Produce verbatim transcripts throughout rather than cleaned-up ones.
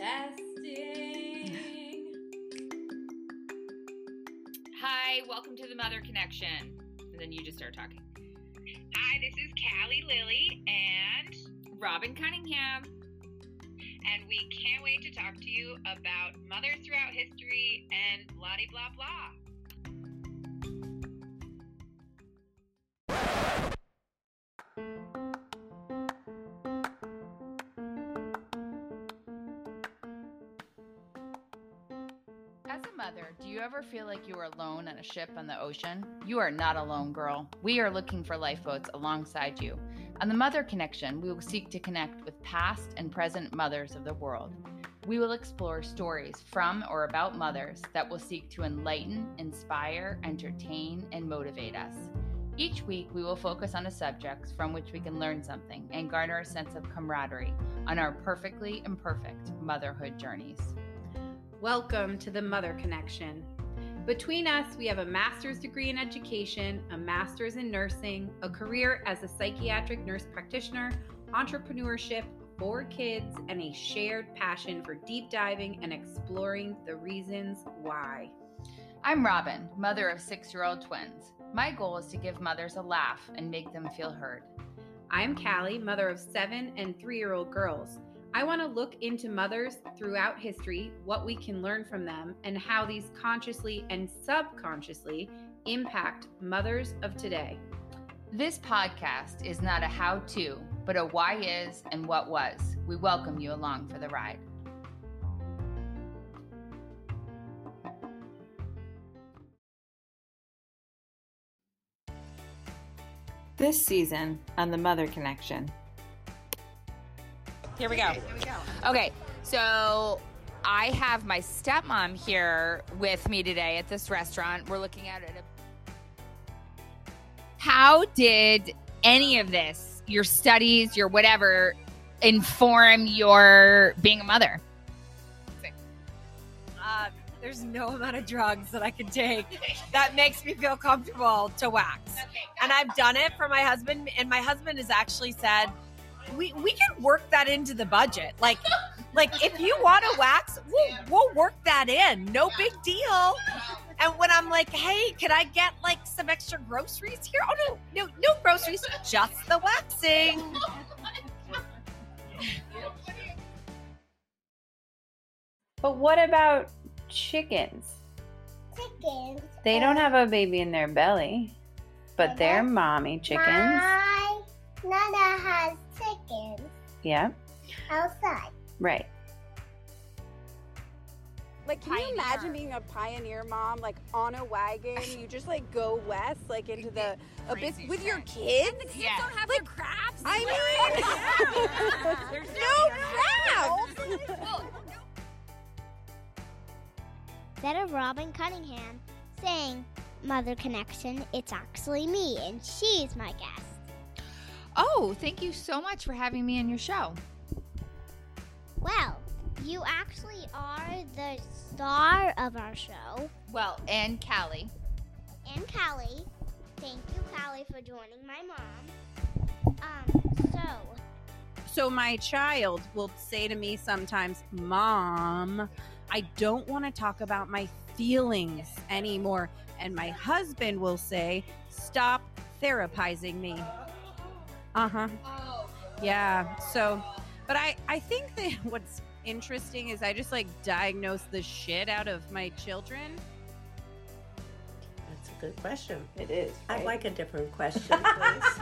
Testing. Hi, welcome to the Mother Connection. And then you just start talking. Hi, this is Callie Lilly and Robin Cunningham. And we can't wait to talk to you about mothers throughout history and blah-de-blah-blah. Blah. As a mother, do you ever feel like you are alone on a ship on the ocean? You are not alone, girl. We are looking for lifeboats alongside you. On the Mother Connection, we will seek to connect with past and present mothers of the world. We will explore stories from or about mothers that will seek to enlighten, inspire, entertain, and motivate us. Each week, we will focus on a subject from which we can learn something and garner a sense of camaraderie on our perfectly imperfect motherhood journeys. Welcome to the Mother Connection. Between us, we have a master's degree in education, a master's in nursing, a career as a psychiatric nurse practitioner, entrepreneurship, four kids, and a shared passion for deep diving and exploring the reasons why. I'm Robin, mother of six-year-old twins. My goal is to give mothers a laugh and make them feel heard. I'm Callie, mother of seven and three-year-old girls. I want to look into mothers throughout history, what we can learn from them, and how these consciously and subconsciously impact mothers of today. This podcast is not a how-to, but a why is and what was. We welcome you along for the ride. This season on The Mother Connection. Here we go. Here we go. Okay, so I have my stepmom here with me today at this restaurant. We're looking out at a... How did any of this, your studies, your whatever, inform your being a mother? Uh, there's no amount of drugs that I can take that makes me feel comfortable to wax. Okay, and I've done it for my husband, and my husband has actually said... We we can work that into the budget. Like, like if you want to wax, we'll, we'll work that in. No big deal. And when I'm like, hey, can I get like some extra groceries here? Oh, no, no, no groceries, just the waxing. But what about chickens? Chickens. They don't have a baby in their belly, but they're mommy chickens. My nana has chickens. Yeah. Outside. Right. Like, can pioneer. you imagine being a pioneer mom, like on a wagon? You just like go west, like into the abyss with your kids. The kids yeah. don't have like crafts. I mean, there's no crafts. That is Robin Cunningham saying, "Mother Connection, it's actually me, and she's my guest." Oh, thank you so much for having me on your show. Well, you actually are the star of our show. Well, and Callie. And Callie. Thank you, Callie, for joining my mom. Um, so. So my child will say to me sometimes, Mom, I don't want to talk about my feelings anymore. And my husband will say, stop therapizing me. Uh-huh. Yeah. So, but I, I think that what's interesting is I just like diagnose the shit out of my children. That's a good question. It is. Right? I'd like a different question, please.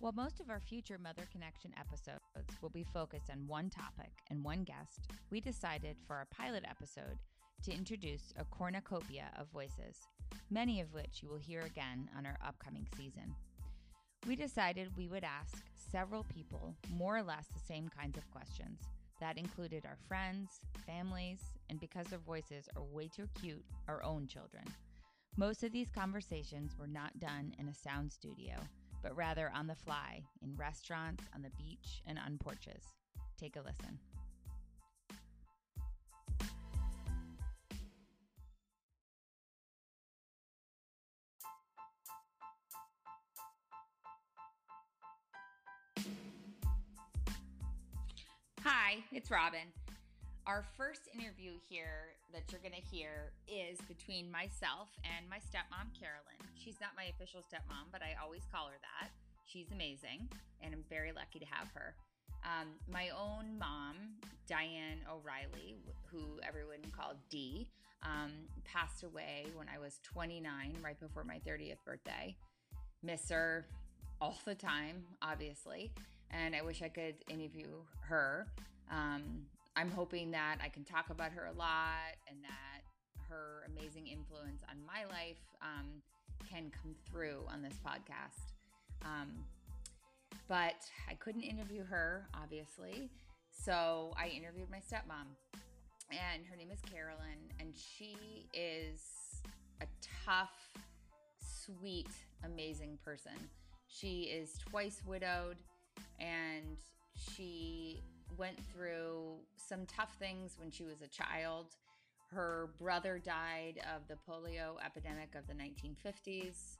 While most of our future Mother Connection episodes will be focused on one topic and one guest, we decided for our pilot episode to introduce a cornucopia of voices, many of which you will hear again on our upcoming season. We decided we would ask several people more or less the same kinds of questions That included our friends, families, and because their voices are way too cute, our own children. Most of these conversations were not done in a sound studio, but rather on the fly, in restaurants, on the beach, and on porches. Take a listen. Hi, it's Robin. Our first interview here that you're going to hear is between myself and my stepmom, Carolyn. She's not my official stepmom, but I always call her that. She's amazing, and I'm very lucky to have her. Um, my own mom, Diane O'Reilly, who everyone called Dee, um, passed away when I was twenty-nine, right before my thirtieth birthday. Miss her all the time, obviously, and I wish I could interview her. Um, I'm hoping that I can talk about her a lot and that her amazing influence on my life um, can come through on this podcast. Um, but I couldn't interview her, obviously, so I interviewed my stepmom, and her name is Carolyn, and she is a tough, sweet, amazing person. She is twice widowed, and she went through some tough things when she was a child. Her brother died of the polio epidemic of the nineteen fifties.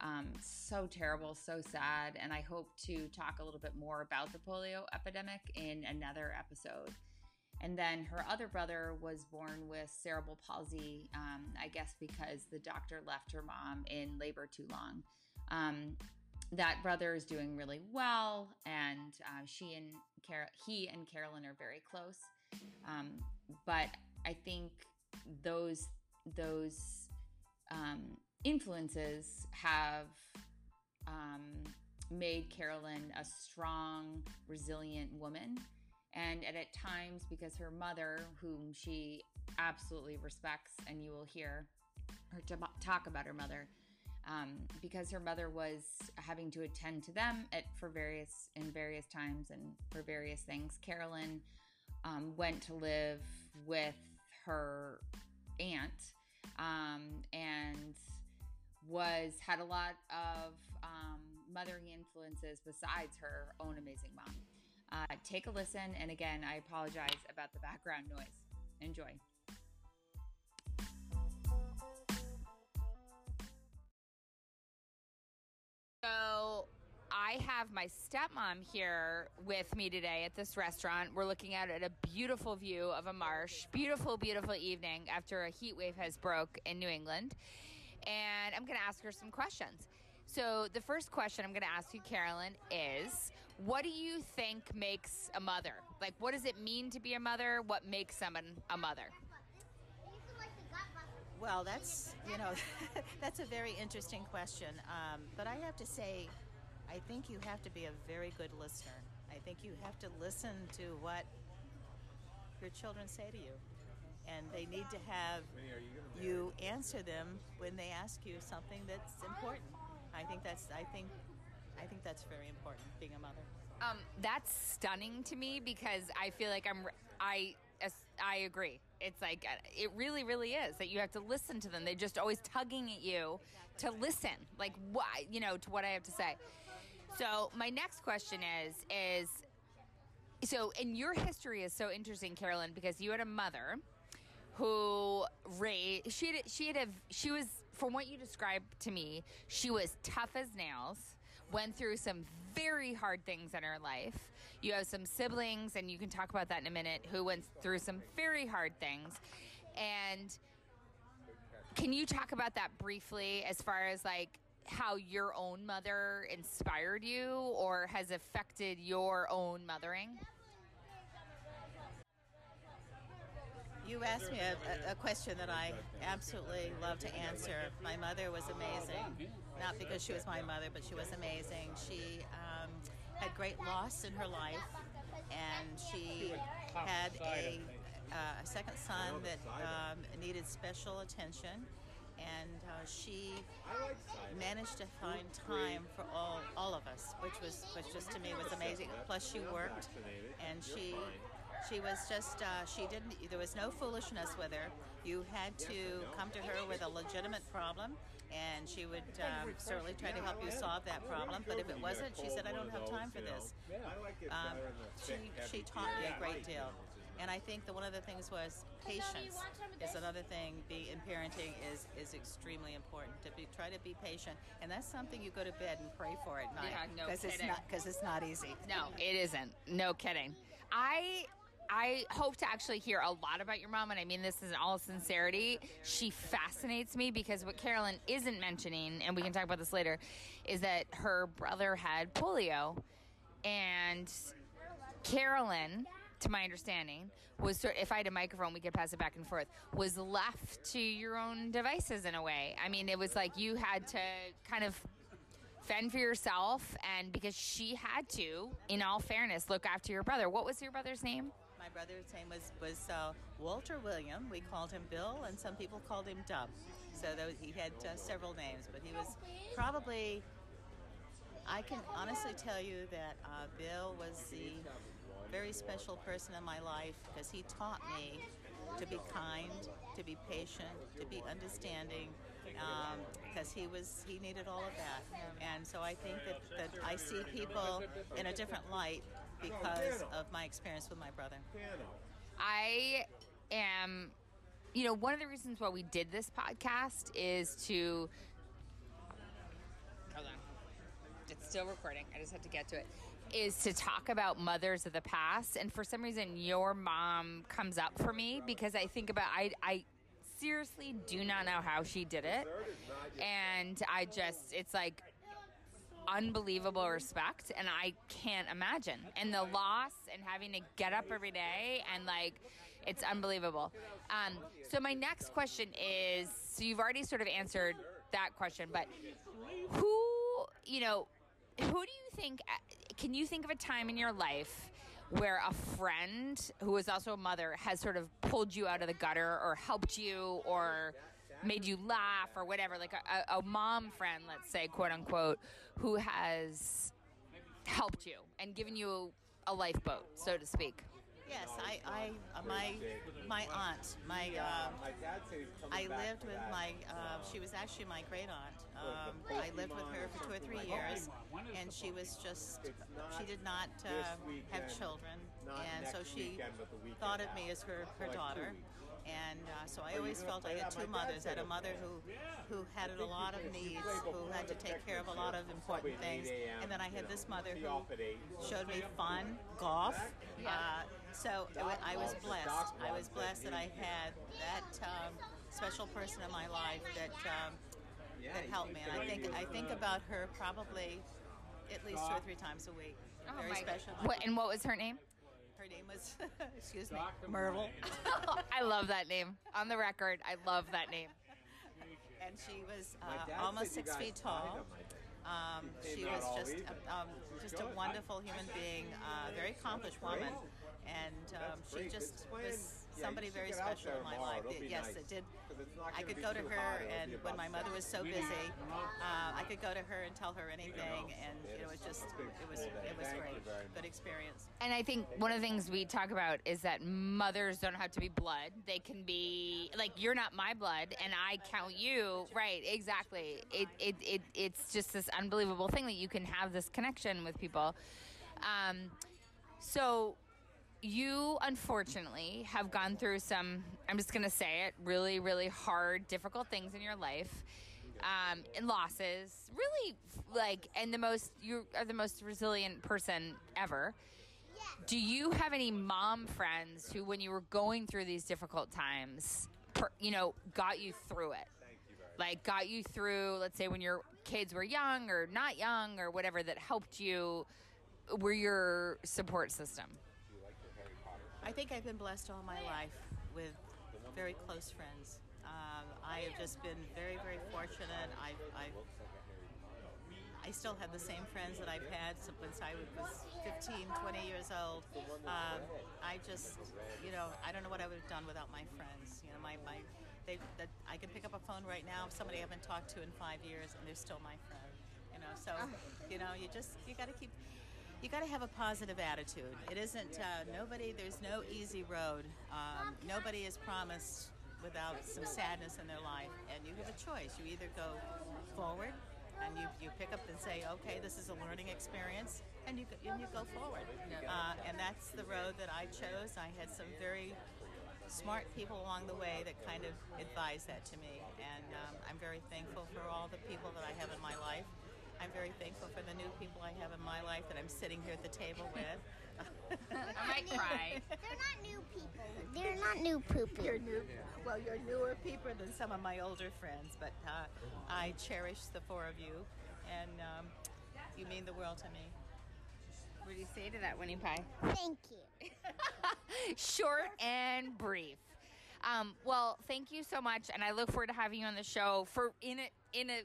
Um, so terrible, so sad. And I hope to talk a little bit more about the polio epidemic in another episode. And then her other brother was born with cerebral palsy, um, I guess because the doctor left her mom in labor too long. Um, That brother is doing really well, and uh, she and Car- he and Carolyn are very close. Um, but I think those those um, influences have um, made Carolyn a strong, resilient woman. And at, at times, because her mother, whom she absolutely respects, and you will hear her t- talk about her mother. Um, because her mother was having to attend to them at for various in various times and for various things, Carolyn um, went to live with her aunt um, and was had a lot of um, mothering influences besides her own amazing mom. Uh, take a listen, and again, I apologize about the background noise. Enjoy. So I have my stepmom here with me today at this restaurant. We're looking out at a beautiful view of a marsh. Beautiful, beautiful evening after a heat wave has broke in New England. And I'm going to ask her some questions. So the first question I'm going to ask you, Carolyn, is what do you think makes a mother? Like, what does it mean to be a mother? What makes someone a mother? Well, that's, you know, that's a very interesting question. Um, but I have to say, I think you have to be a very good listener. I think you have to listen to what your children say to you. And they need to have you answer them when they ask you something that's important. I think that's, I think, I think that's very important, being a mother. Um, that's stunning to me because I feel like I'm, I, I agree. It's like, it really, really is that you have to listen to them. They're just always tugging at you to listen, like, why, you know, to what I have to say. So my next question is, is, so, and your history is so interesting, Carolyn, because you had a mother who raised, she had, she had, a, she was, from what you described to me, she was tough as nails, went through some very hard things in her life. You have some siblings, and you can talk about that in a minute, who went through some very hard things. And can you talk about that briefly as far as like how your own mother inspired you or has affected your own mothering? You asked me a, a question that I absolutely love to answer. My mother was amazing, not because she was my mother, but she was amazing. She um, had great loss in her life, and she had a, uh, a second son that um, needed special attention, and uh, she managed to find time for all, all of us, which was which just to me was amazing. Plus, she worked, and she She was just, uh, she didn't, there was no foolishness with her. You had to come to her with a legitimate problem, and she would um, certainly try to help you solve that problem. But if it wasn't, she said, I don't have time for this. Um, she, she taught me a great deal. And I think that one of the things was patience is another thing. Be, in parenting is, is extremely important. To be, try to be patient. And that's something you go to bed and pray for at night. Yeah, no kidding. It's not, 'cause it's not easy. No, it isn't. No kidding. I... I hope to actually hear a lot about your mom, and I mean this in all sincerity. She fascinates me because what Carolyn isn't mentioning, and we can talk about this later, is that her brother had polio, and Carolyn, to my understanding, was, if I had a microphone, we could pass it back and forth, was left to your own devices in a way. I mean, it was like you had to kind of fend for yourself, and because she had to, in all fairness, look after your brother. What was your brother's name? My brother's name was was uh, Walter William. We called him Bill, and some people called him Dub. So that was, he had uh, several names, but he was probably, I can honestly tell you that uh, Bill was the very special person in my life because he taught me to be kind, to be patient, to be understanding, because um, he was he needed all of that. And so I think that, that I see people in a different light because of my experience with my brother. I am, you know, one of the reasons why we did this podcast is to, hold on, it's still recording, I just have to get to it, is to talk about mothers of the past. And for some reason, your mom comes up for me because I think about, I, I seriously do not know how she did it. And I just, it's like unbelievable respect. And I can't imagine. And the loss and having to get up every day and like, it's unbelievable. Um, so my next question is, so you've already sort of answered that question, but who, you know, who do you think, can you think of a time in your life where a friend who is also a mother has sort of pulled you out of the gutter or helped you or made you laugh or whatever, like a, a mom friend, let's say, quote unquote, who has helped you and given you a lifeboat, so to speak? Yes, I, I, uh, my, my aunt, my, uh, I lived with my, uh, she was actually my great aunt. Um, I lived with her for two or three years, and she was just, she did not uh, have children, and so she thought of me as her, her daughter, and uh, so I always felt I had two mothers. I had a mother who, who had a lot of needs, who had to take care of a lot of important things, and then I had this mother who showed me fun, golf, uh, so I was blessed. I was blessed that I had that um, special person in my life that um, that helped me. And I think I think about her probably at least two or three times a week. Oh, very special. What, and what was her name? Her name was excuse me, Merle. I love that name. On the record, I love that name. And she was uh, almost six feet tall. Um, she was just a, um, just a wonderful human being, uh, very accomplished woman, and um, she just was somebody very special in my life. Yes, it did. I could go to her, and when my mother was so busy, uh, I could go to her and tell her anything, and you know, it just it was it was great, good experience. And I think one of the things we talk about is that mothers don't have to be blood; they can be like, you're not my blood, and I count you. Right? Exactly. It it it it's just this unbelievable thing that you can have this connection with people. Um, so you unfortunately have gone through some, I'm just going to say it, really, really hard, difficult things in your life. Um, and losses, really like, and the most, you are the most resilient person ever. Do you have any mom friends who, when you were going through these difficult times, per, you know, got you through it? Like got you through, let's say when your kids were young or not young or whatever, that helped you, were your support system? I think I've been blessed all my life with very close friends. Um, I have just been very, very fortunate. I've, I've, I still have the same friends that I've had since I was fifteen, twenty years old. Um, I just, you know, I don't know what I would have done without my friends. You know, my, my They, that I can pick up a phone right now of somebody I haven't talked to in five years, and they're still my friend. You know, so you know, you just you got to keep. you got to have a positive attitude. It isn't uh, nobody. There's no easy road. Um, nobody is promised without some sadness in their life, and you have a choice. You either go forward and you, you pick up and say, okay, this is a learning experience, and you and you go forward. Uh, and that's the road that I chose. I had some very smart people along the way that kind of advised that to me, and um, I'm very thankful for all the people that I have in my life. I'm very thankful for the new people I have in my life that I'm sitting here at the table with. I might cry. They're not new people. They're not new people. You're new. Well, you're newer people than some of my older friends, but uh, I cherish the four of you, and um, you mean the world to me. What do you say to that, Winnie Pie? Thank you. Short and brief. Um, well, thank you so much, and I look forward to having you on the show for in a in a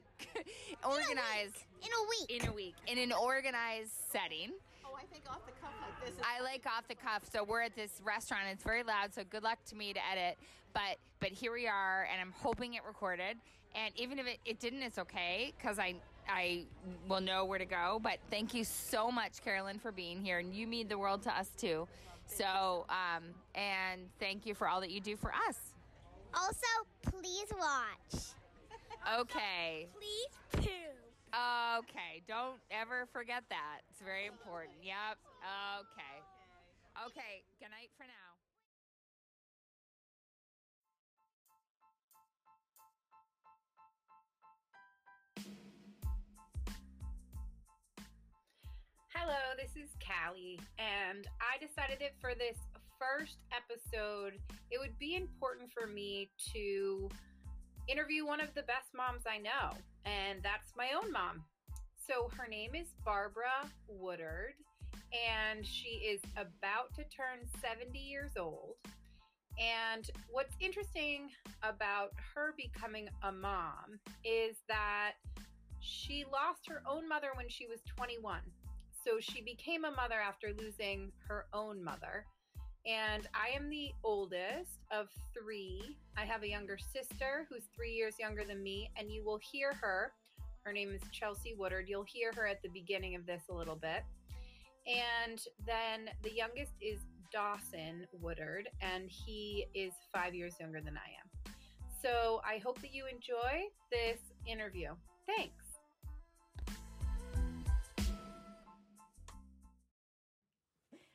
organized in a week in a week in an organized setting. Oh, I think off the cuff like this. Is I like off the cuff. So we're at this restaurant. It's very loud. So good luck to me to edit. But but here we are, and I'm hoping it recorded. And even if it, it didn't, it's okay because I. I will know where to go, but thank you so much, Carolyn, for being here, and you mean the world to us too. So, um, and thank you for all that you do for us. Also, please watch. Okay. Also, please poop. Okay, don't ever forget that. It's very important. Yep. Okay. Okay. Good night for now. Hello, this is Callie, and I decided that for this first episode, it would be important for me to interview one of the best moms I know, and that's my own mom. So her name is Barbara Woodard, and she is about to turn seventy years old. And what's interesting about her becoming a mom is that she lost her own mother when she was twenty-one. So she became a mother after losing her own mother. And I am the oldest of three. I have a younger sister who's three years younger than me, and you will hear her. Her name is Chelsea Woodard. You'll hear her at the beginning of this a little bit. And then the youngest is Dawson Woodard, and he is five years younger than I am. So I hope that you enjoy this interview. Thanks.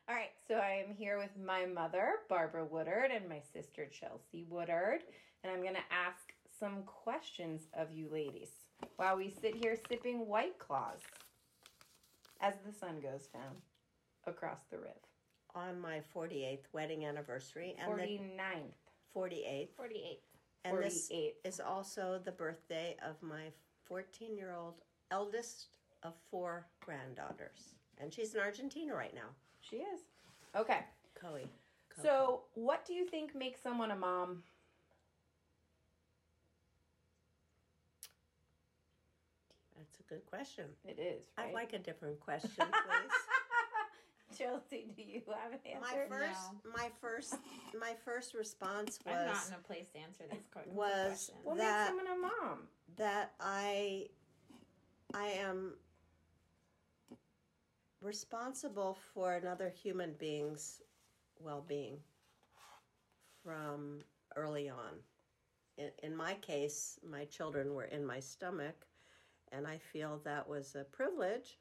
All right, so I am here with my mother, Barbara Woodard, and my sister, Chelsea Woodard, and I'm going to ask some questions of you ladies while we sit here sipping White Claws as the sun goes down across the river. On my forty-eighth wedding anniversary. And forty-ninth. The forty-eighth. forty-eighth. And forty-eighth. This is also the birthday of my fourteen-year-old eldest of four granddaughters, and she's in Argentina right now. She is. Okay. Chloe. So, what do you think makes someone a mom? That's a good question. It is, right? I'd like a different question, please. Chelsea, do you have an answer? My first, no. my first, my first response was... I'm not in a place to answer this question. Was what that, makes someone a mom? That I, I am... responsible for another human being's well-being from early on. In, in my case, my children were in my stomach, and I feel that was a privilege.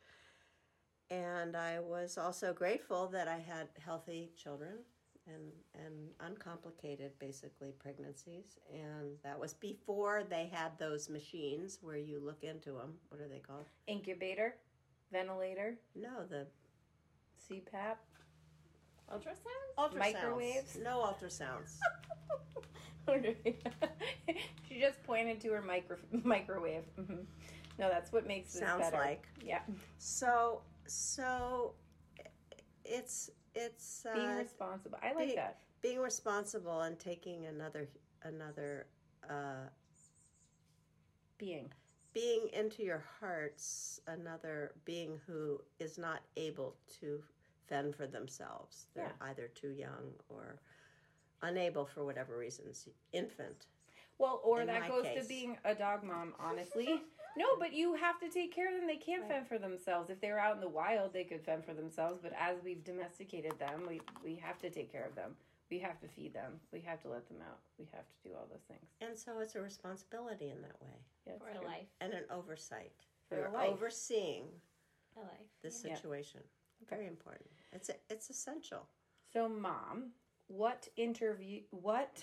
And I was also grateful that I had healthy children and, and uncomplicated, basically, pregnancies. And that was before they had those machines where you look into them. What are they called? Incubator. Ventilator? No, the C PAP. Ultrasounds? Ultrasounds. Microwaves? No ultrasounds. She just pointed to her micro microwave. Mm-hmm. No, that's what makes this sounds better. Like. Yeah. So, so it's it's uh, being responsible. I like be, that. Being responsible and taking another another uh, being. Being into your hearts, another being who is not able to fend for themselves. They're yeah. either too young or unable for whatever reasons. Infant. Well, or that goes case. to being a dog mom, honestly. No, but you have to take care of them. They can't right. fend for themselves. If they were out in the wild, they could fend for themselves. But as we've domesticated them, we, we have to take care of them. We have to feed them. We have to let them out. We have to do all those things. And so it's a responsibility in that way. Yeah, for a life. And an oversight. For life. Overseeing a life. This yeah. situation. Yeah. Very important. It's a, it's essential. So, Mom, what interview... What...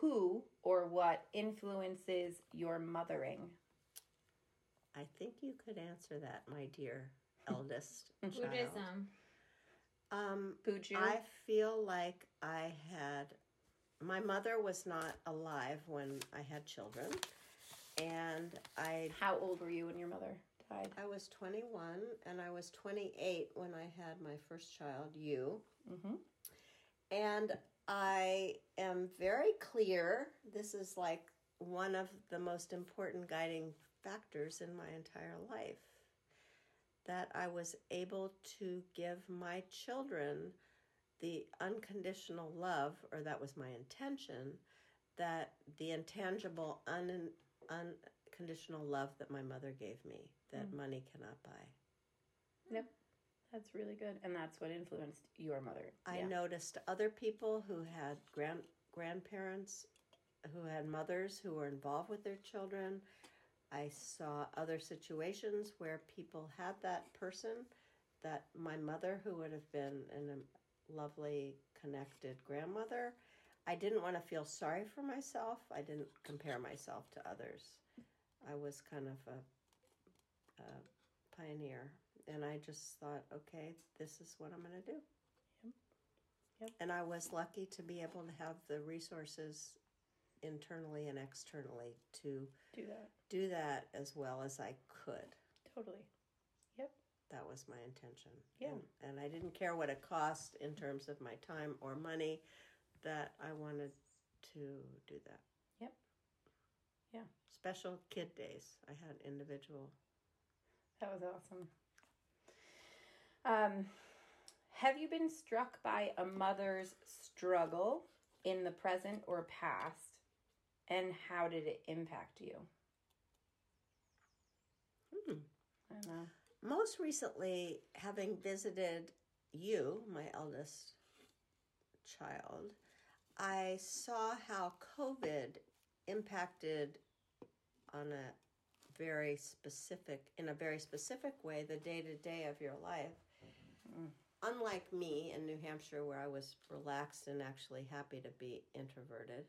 Who or what influences your mothering? I think you could answer that, my dear eldest child. Buddhism. Um, Buju? I feel like I had... My mother was not alive when I had children. And I... How old were you when your mother died? I was twenty-one, and I was twenty-eight when I had my first child, you. Mm-hmm. And... I am very clear. This is like one of the most important guiding factors in my entire life, that I was able to give my children the unconditional love, or that was my intention, that the intangible, un, unconditional love that my mother gave me, that mm-hmm. money cannot buy. Yep. That's really good. And that's what influenced your mother. Yeah. I noticed other people who had grand grandparents, who had mothers who were involved with their children. I saw other situations where people had that person, that my mother, who would have been an, a lovely, connected grandmother. I didn't want to feel sorry for myself. I didn't compare myself to others. I was kind of a... a pioneer, and I just thought, okay, this is what I'm going to do. Yep. Yep. And I was lucky to be able to have the resources internally and externally to do that, do that as well as I could. Totally. Yep. That was my intention. Yeah. And, and I didn't care what it cost in terms of my time or money, that I wanted to do that. Yep. Yeah. Special kid days. I had individual. That was awesome. Um, have you been struck by a mother's struggle in the present or past, and how did it impact you? Hmm. I don't know. Most recently, having visited you, my eldest child, I saw how COVID impacted on a very specific, in a very specific way, the day-to-day of your life. Mm-hmm. Unlike me in New Hampshire, where I was relaxed and actually happy to be introverted,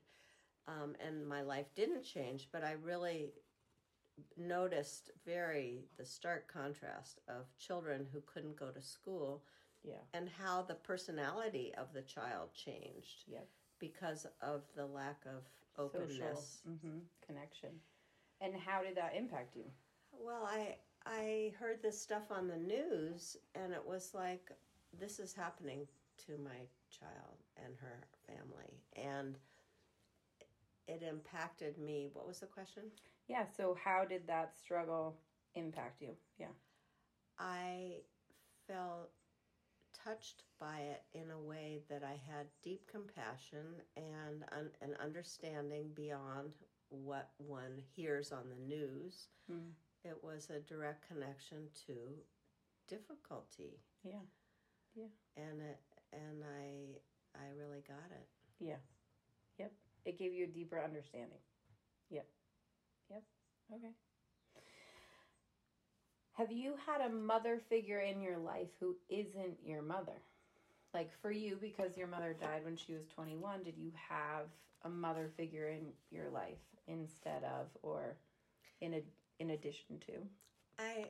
um, and my life didn't change, but I really noticed very the stark contrast of children who couldn't go to school, yeah, and how the personality of the child changed, yeah, because of the lack of openness. Social. Mm-hmm. Connection. And how did that impact you? Well, I I heard this stuff on the news, and it was like, this is happening to my child and her family. And it impacted me. What was the question? Yeah, so how did that struggle impact you? Yeah. I felt touched by it in a way that I had deep compassion and un- an understanding beyond what one hears on the news. Mm. It was a direct connection to difficulty. Yeah, yeah. And it, and I, I really got it. Yeah, yep. It gave you a deeper understanding. Yep, yep. Okay. Have you had a mother figure in your life who isn't your mother? Like for you, because your mother died when she was twenty-one, did you have a mother figure in your life instead of, or in a, in addition to? I,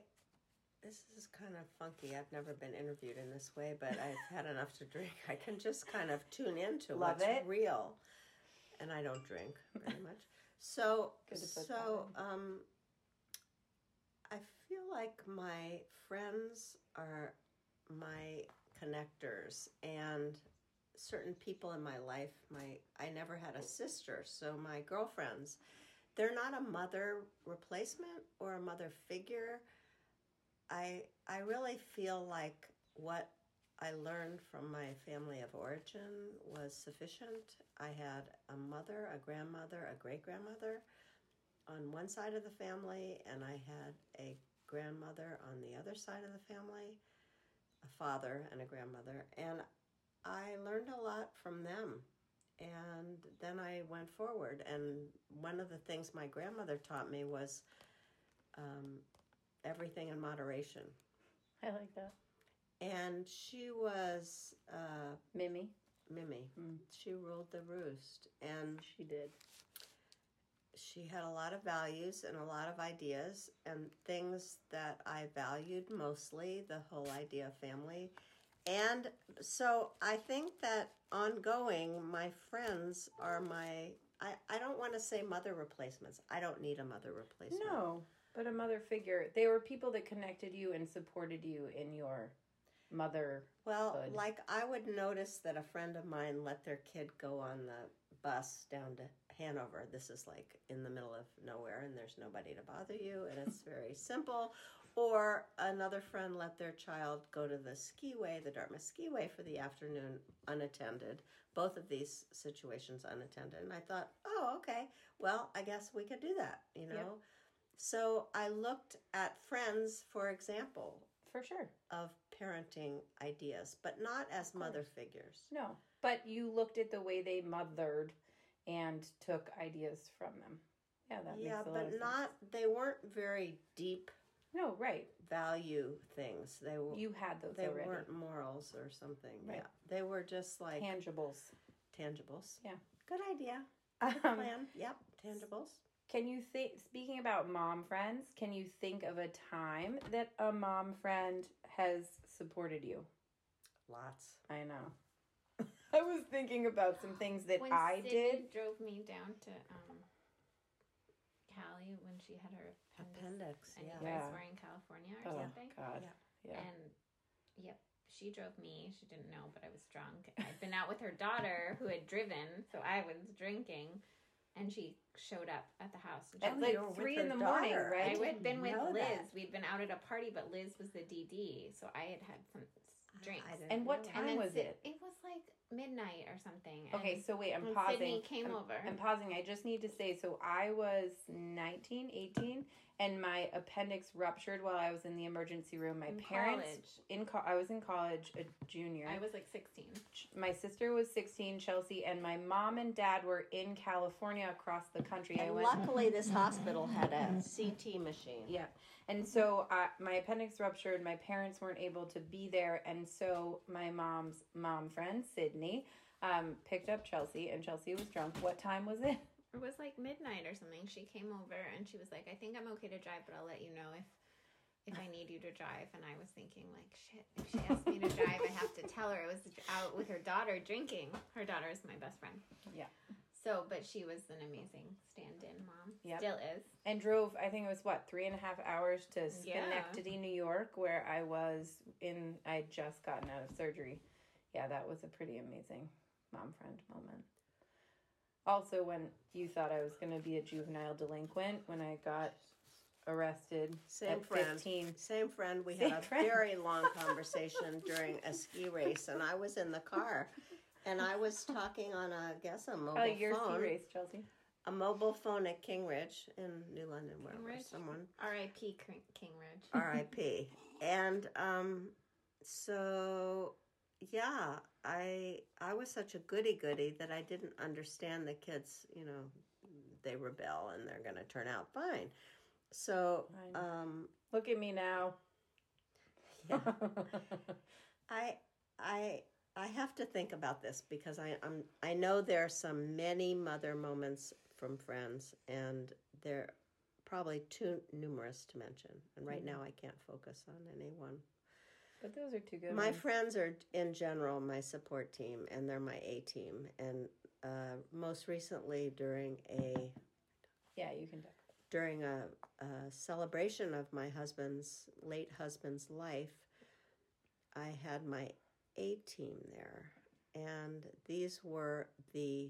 this is kind of funky. I've never been interviewed in this way, but I've had enough to drink. I can just kind of tune into Love what's it. real. And I don't drink very much. So, so, um, I feel like my friends are my connectors, and certain people in my life, my I never had a sister, so my girlfriends, they're not a mother replacement or a mother figure. I I really feel like what I learned from my family of origin was sufficient. I had a mother, a grandmother, a great-grandmother on one side of the family, and I had a grandmother on the other side of the family, a father and a grandmother, and I learned a lot from them. And then I went forward, and one of the things my grandmother taught me was um, everything in moderation. I like that. And she was... Uh, Mimi. Mimi. Mm. She ruled the roost. And she did. She had a lot of values and a lot of ideas, and things that I valued mostly, the whole idea of family. And so I think that ongoing, my friends are my, I, I don't want to say mother replacements. I don't need a mother replacement. No, but a mother figure. They were people that connected you and supported you in your motherhood. Well, like I would notice that a friend of mine let their kid go on the bus down to Hanover. This is like in the middle of nowhere and there's nobody to bother you and it's very simple. Or another friend let their child go to the skiway, the Dartmouth skiway for the afternoon unattended. Both of these situations unattended. And I thought, oh, okay, well, I guess we could do that, you know? Yeah. So I looked at friends, for example. For sure. Of parenting ideas, but not as mother figures. No. But you looked at the way they mothered and took ideas from them. Yeah, that yeah, makes a lot of sense. Yeah, but not, they weren't very deep. No, right. Value things. They were, you had those they already. They weren't morals or something. Right. Yeah. They were just like... Tangibles. Tangibles. Yeah. Good idea. Good um, plan. Yep. Tangibles. Can you think, speaking about mom friends, can you think of a time that a mom friend has supported you? Lots. I know. I was thinking about some things that when I Sydney did. When drove me down to um, Callie when she had her appendix. Appendix, and yeah. And you guys yeah. were in California or oh, something. Oh, God. Yeah. yeah. And, yep, she drove me. She didn't know, but I was drunk. I'd been out with her daughter who had driven, so I was drinking. And she showed up at the house. At oh, like three in the morning, daughter. Right? I had been with Liz. That. We'd been out at a party, but Liz was the D D, so I had had some drinks. I, I and what time and was it? It was like midnight or something. Okay, and so wait, I'm pausing. Sydney came I'm, over. I'm pausing. I just need to say, so I was nineteen, eighteen, and my appendix ruptured while I was in the emergency room. My in parents... College. In co- I was in college, a junior. I was like sixteen. My sister was sixteen, Chelsea, and my mom and dad were in California across the country. And I went, luckily, this hospital had a C T machine. Yeah. And so uh, my appendix ruptured. My parents weren't able to be there. And so my mom's mom friend, Sydney, um, picked up Chelsea, and Chelsea was drunk. What time was it? It was like midnight or something. She came over and she was like, I think I'm okay to drive, but I'll let you know if if I need you to drive. And I was thinking, like, shit, if she asks me to drive, I have to tell her I was out with her daughter drinking. Her daughter is my best friend. Yeah. So, but she was an amazing stand-in mom. Yep. Still is. And drove, I think it was, what, three and a half hours to Schenectady, yeah. New York, where I was in, I had just gotten out of surgery. Yeah, that was a pretty amazing mom friend moment. Also, when you thought I was going to be a juvenile delinquent, when I got arrested same at friend. fifteen. Same friend. We same had a friend. Very long conversation during a ski race, and I was in the car, and I was talking on, a, I guess, a mobile oh, phone. Oh, your ski race, Chelsea. A mobile phone at Kingridge in New London, where was someone. R I P Kingridge. R I P And um, so... Yeah, I I was such a goody-goody that I didn't understand the kids, you know, they rebel and they're going to turn out fine. So, um, look at me now. Yeah. I I I have to think about this because I I'm, I know there are some many mother moments from friends and they're probably too numerous to mention. And right mm-hmm. now I can't focus on any one. But those are two good my ones. My friends are, in general, my support team, and they're my A-team. And uh, most recently during a... Yeah, you can talk. During a, a celebration of my husband's, late husband's life, I had my A-team there. And these were the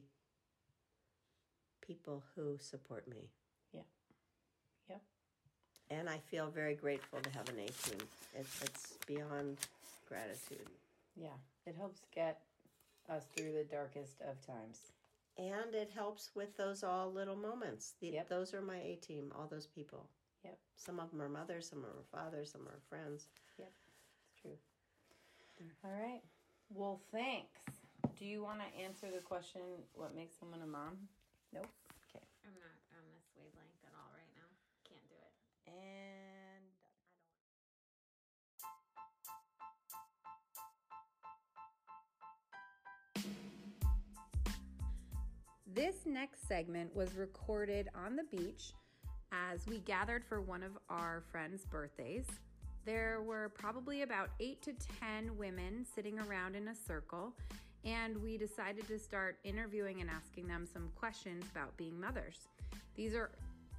people who support me. Yeah. Yep. And I feel very grateful to have an A-team. It's, it's beyond gratitude. Yeah, it helps get us through the darkest of times. And it helps with those all little moments. The, yep. Those are my A-team, all those people. Yep. Some of them are mothers, some of them are fathers, some are friends. Yep, it's true. All right. Well, thanks. Do you want to answer the question, what makes someone a mom? Nope. Okay. I'm not on this wavelength at all right now. Can't do it. And... This next segment was recorded on the beach as we gathered for one of our friends' birthdays. There were probably about eight to ten women sitting around in a circle, and we decided to start interviewing and asking them some questions about being mothers. These are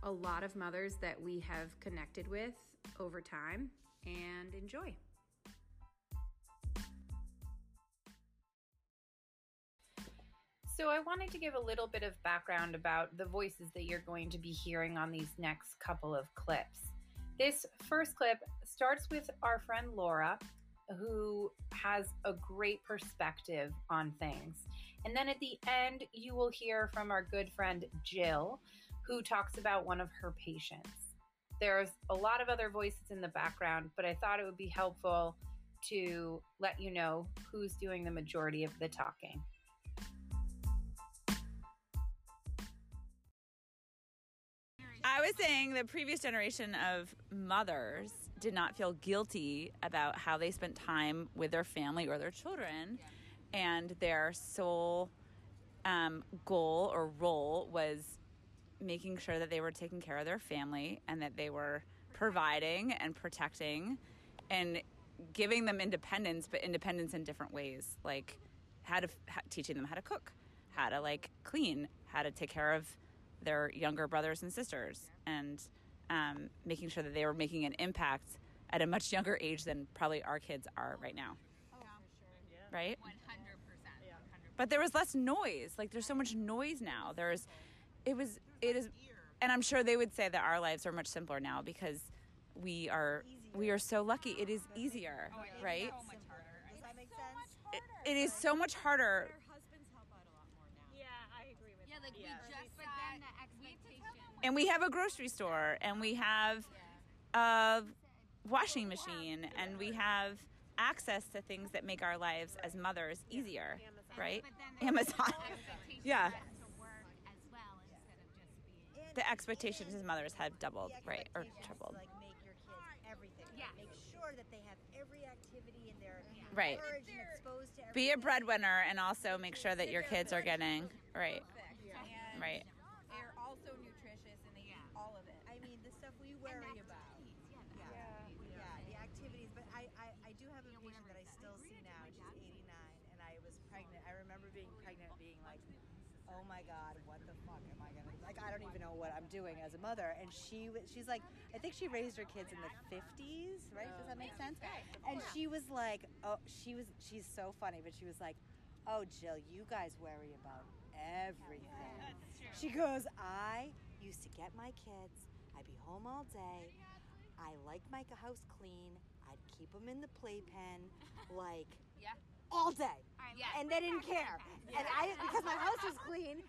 a lot of mothers that we have connected with over time, and enjoy. So I wanted to give a little bit of background about the voices that you're going to be hearing on these next couple of clips. This first clip starts with our friend Laura, who has a great perspective on things. And then at the end, you will hear from our good friend Jill, who talks about one of her patients. There's a lot of other voices in the background, but I thought it would be helpful to let you know who's doing the majority of the talking. I was saying the previous generation of mothers did not feel guilty about how they spent time with their family or their children, yeah. And their sole um, goal or role was making sure that they were taking care of their family and that they were providing and protecting and giving them independence, but independence in different ways, like how to how, teaching them how to cook, how to like clean, how to take care of their younger brothers and sisters, and um, making sure that they were making an impact at a much younger age than probably our kids are right now. Oh, for sure. Yeah. Right? one hundred percent. Yeah. one hundred percent. But there was less noise. Like, there's so much noise now. There's, it was, it is, and I'm sure they would say that our lives are much simpler now because we are, we are so lucky. It is easier, right? It's so much harder. Does that make sense? It is so much harder. Yeah, like yeah. we just but then the expectation. And we have a grocery store, and we have a washing machine, and we have access to things that make our lives as mothers easier, right? Amazon. Yeah. The expectations as mothers have doubled, right, or tripled. Everything. Yeah. Make sure that they have every activity in their right. encouraged and exposed to everything. Be a breadwinner and also make sure that your kids are getting right. Yeah. Right. They're also nutritious and they eat all of it. I mean the stuff we worry about. Yeah. Yeah. yeah. The activities. But I, I, I do have a patient that I still see now. She's eighty-nine and I was pregnant. I remember being pregnant being like, oh my God, what the fuck am I gonna, like, I don't even know what I'm doing as a mother. And she, she's like, I think she raised her kids in the fifties, right? Does that make sense? And she was like, oh, she was, she's so funny, but she was like, oh, Jill, you guys worry about everything. She goes, I used to get my kids, I'd be home all day, I liked my house clean, I'd keep them in the playpen, like, yeah. all day, yes. and they didn't care, yes. and I because my house was clean,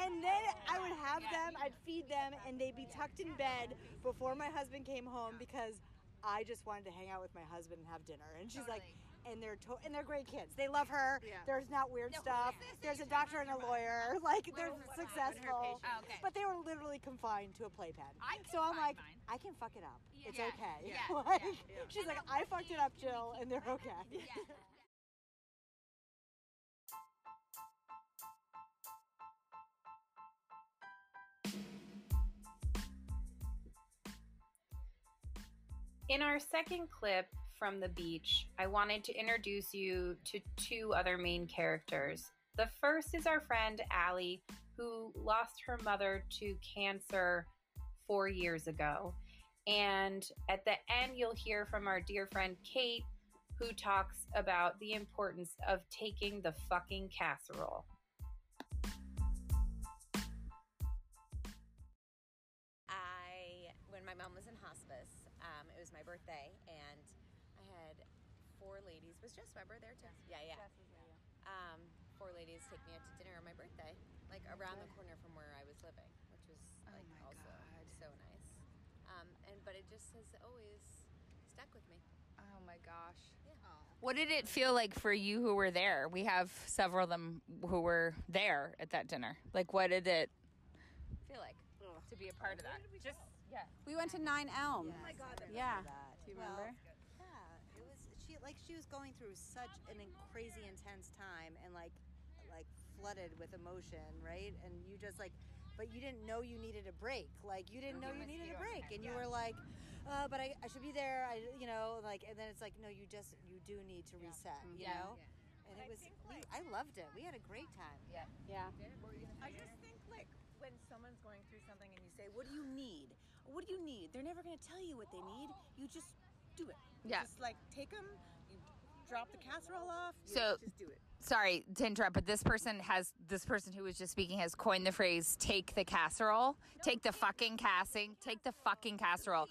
and then I would have them, I'd feed them, and they'd be tucked in bed before my husband came home because I just wanted to hang out with my husband and have dinner. And she's totally. like, and they're to- and they're great kids. They love her. Yeah. There's not weird no, stuff. There's a doctor and a lawyer. Like they're well, successful, oh, okay. but they were literally confined to a playpen. So I'm like, mine. I can fuck it up. Yeah. It's okay. Yeah. Yeah. Like, yeah. Yeah. She's like, I fucked it up, Jill, and they're okay. Yeah. In our second clip from the beach, I wanted to introduce you to two other main characters. The first is our friend Allie, who lost her mother to cancer four years ago. And at the end, you'll hear from our dear friend Kate, who talks about the importance of taking the fucking casserole. When my mom was in hospice, um, it was my birthday, and I had four ladies. Was Jess Weber there too? Jess, yeah, yeah. Jess was there, yeah. Um, four ladies take me out to dinner on my birthday, like around the corner from where I was living, which was like oh also God. so nice. Um, and but it just has always stuck with me. Oh my gosh. Yeah. Aww. What did it feel like for you who were there? We have several of them who were there at that dinner. Like, what did it feel like Ugh. to be a part oh, of that? We just go? yeah. We went to Nine Elms. Yes. Oh my God. I yeah. That. Do you well, remember? Yeah. It was she like she was going through such an in, crazy intense time and like like flooded with emotion, right? And you just like but you didn't know you needed a break. Like, you didn't know you needed a break. And you were like, uh, but I, I should be there. I, you know, like, and then it's like, no, you just, you do need to reset, you know? And it was, we, I loved it. We had a great time. Yeah. Yeah. I just think, like, when someone's going through something and you say, what do you need? What do you need? They're never going to tell you what they need. You just do it. Yeah. Just, like, take them. You drop the casserole off. So, just do it. Sorry to interrupt, but this person has this person who was just speaking has coined the phrase "take the casserole," no, take the fucking casserole, take the fucking casserole.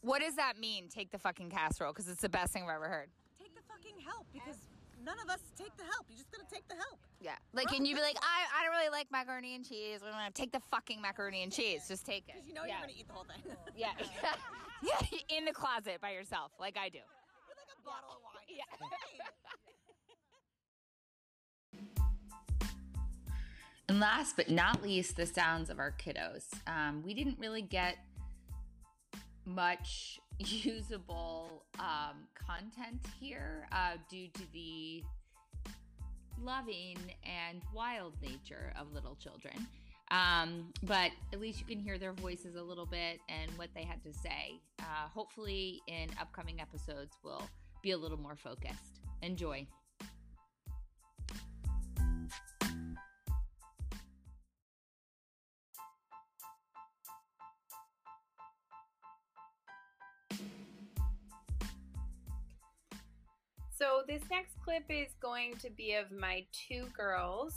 What does that mean? Take the fucking casserole, because it's the best thing I've ever heard. Take the fucking help, because none of us take the help. You just gotta take the help. Yeah, like, and you'd be like, I, I don't really like macaroni and cheese. We're gonna take the fucking macaroni and cheese. Just take it, because you know yeah. you're gonna eat the whole thing. yeah, yeah, in the closet by yourself, like I do. With like a bottle yeah. of wine. Yeah. And last but not least, the sounds of our kiddos. Um, we didn't really get much usable um, content here uh, due to the loving and wild nature of little children. Um, but at least you can hear their voices a little bit and what they had to say. Uh, hopefully in upcoming episodes, we'll be a little more focused. Enjoy. So this next clip is going to be of my two girls.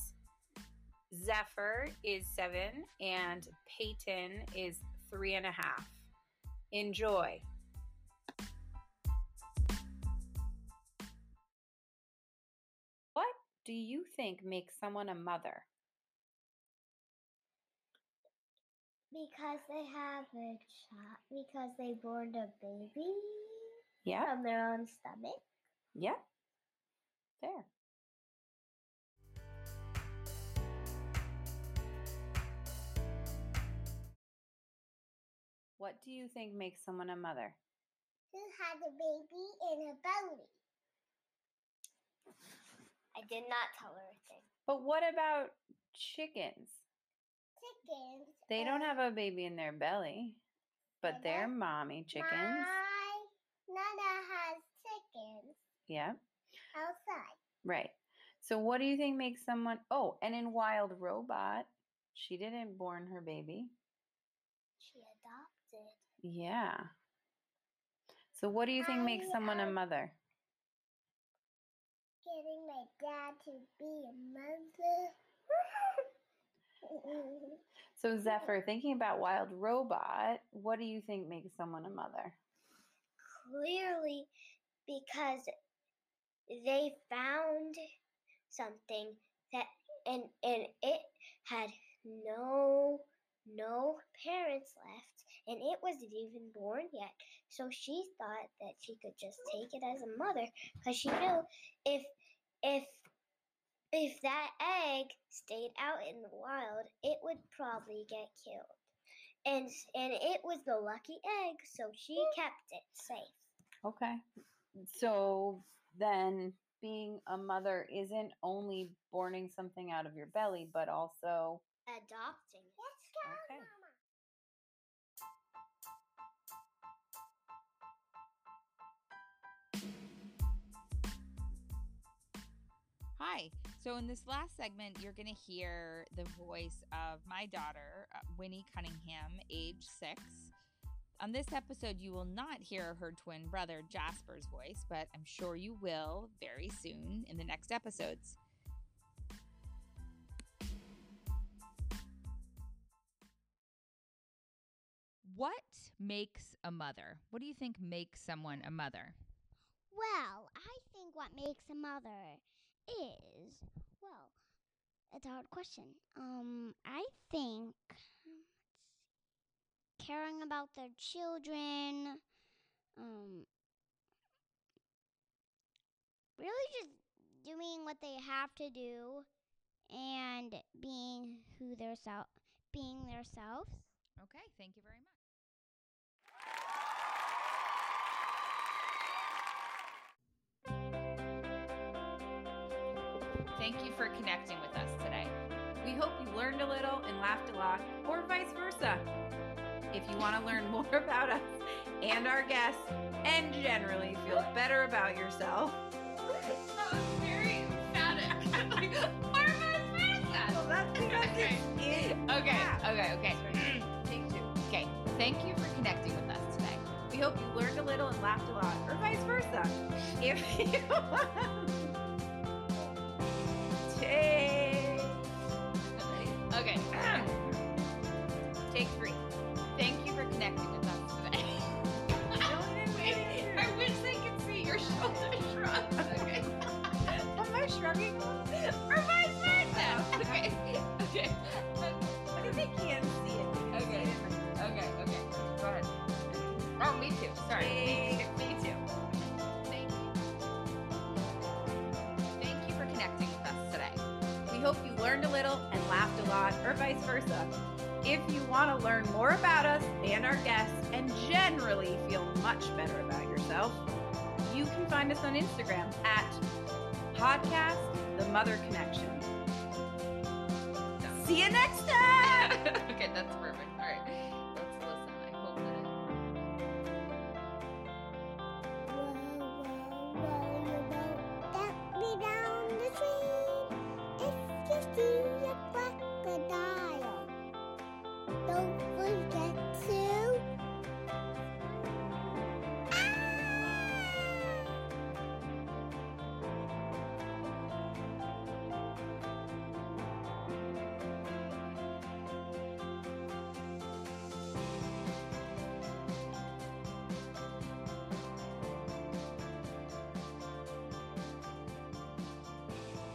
Zephyr is seven and Peyton is three and a half. Enjoy. What do you think makes someone a mother? Because they have a child, because they born a baby yeah. from their own stomach. Yeah, fair. What do you think makes someone a mother? Who has a baby in her belly? I did not tell her a thing. But what about chickens? Chickens. They don't have a baby in their belly, but they're mommy chickens. My Nana has chickens. Yeah. Outside. Right. So what do you think makes someone... Oh, and in Wild Robot, she didn't born her baby. She adopted. Yeah. So what do you think I makes someone a mother? Getting my dad to be a mother. So Zephyr, thinking about Wild Robot, what do you think makes someone a mother? Clearly, because... they found something that and and it had no no parents left, and it wasn't even born yet. So she thought that she could just take it as a mother, because she knew if if if that egg stayed out in the wild, it would probably get killed. And and it was the lucky egg, so she kept it safe. Okay. So then being a mother isn't only borning something out of your belly, but also adopting it. Let's go, okay. Mama. Hi. So in this last segment, you're going to hear the voice of my daughter, Winnie Cunningham, age six. On this episode, you will not hear her twin brother Jasper's voice, but I'm sure you will very soon in the next episodes. What makes a mother? What do you think makes someone a mother? Well, I think what makes a mother is, well, it's a hard question. Um, I think um, caring about their children, um, really just doing what they have to do and being who they're self, being themselves. Okay, thank you very much. Thank you for connecting with us today. We hope you learned a little and laughed a lot, or vice versa. If you want to learn more about us and our guests, and generally feel better about yourself. That was very emphatic. Like, where am I as that? Well, that's okay. Okay. Okay, okay, okay. Take two. Okay, thank you for connecting with us today. We hope you learned a little and laughed a lot, or vice versa. If you Take. Okay. Take three. Thank you for connecting with us today. I, I wish they could see your shoulder shrugs. Okay. Am I shrugging? Or vice versa. Okay. Okay. Okay. They can't see it. Okay. Okay. Okay. Go ahead. Oh, me too. Sorry. Me too. Me too. Thank you. Thank you for connecting with us today. We hope you learned a little and laughed a lot, or vice versa. If you want to learn more about us and our guests and generally feel much better about yourself, you can find us on Instagram at Podcast The Mother Connection. See you next time! Okay, that's perfect.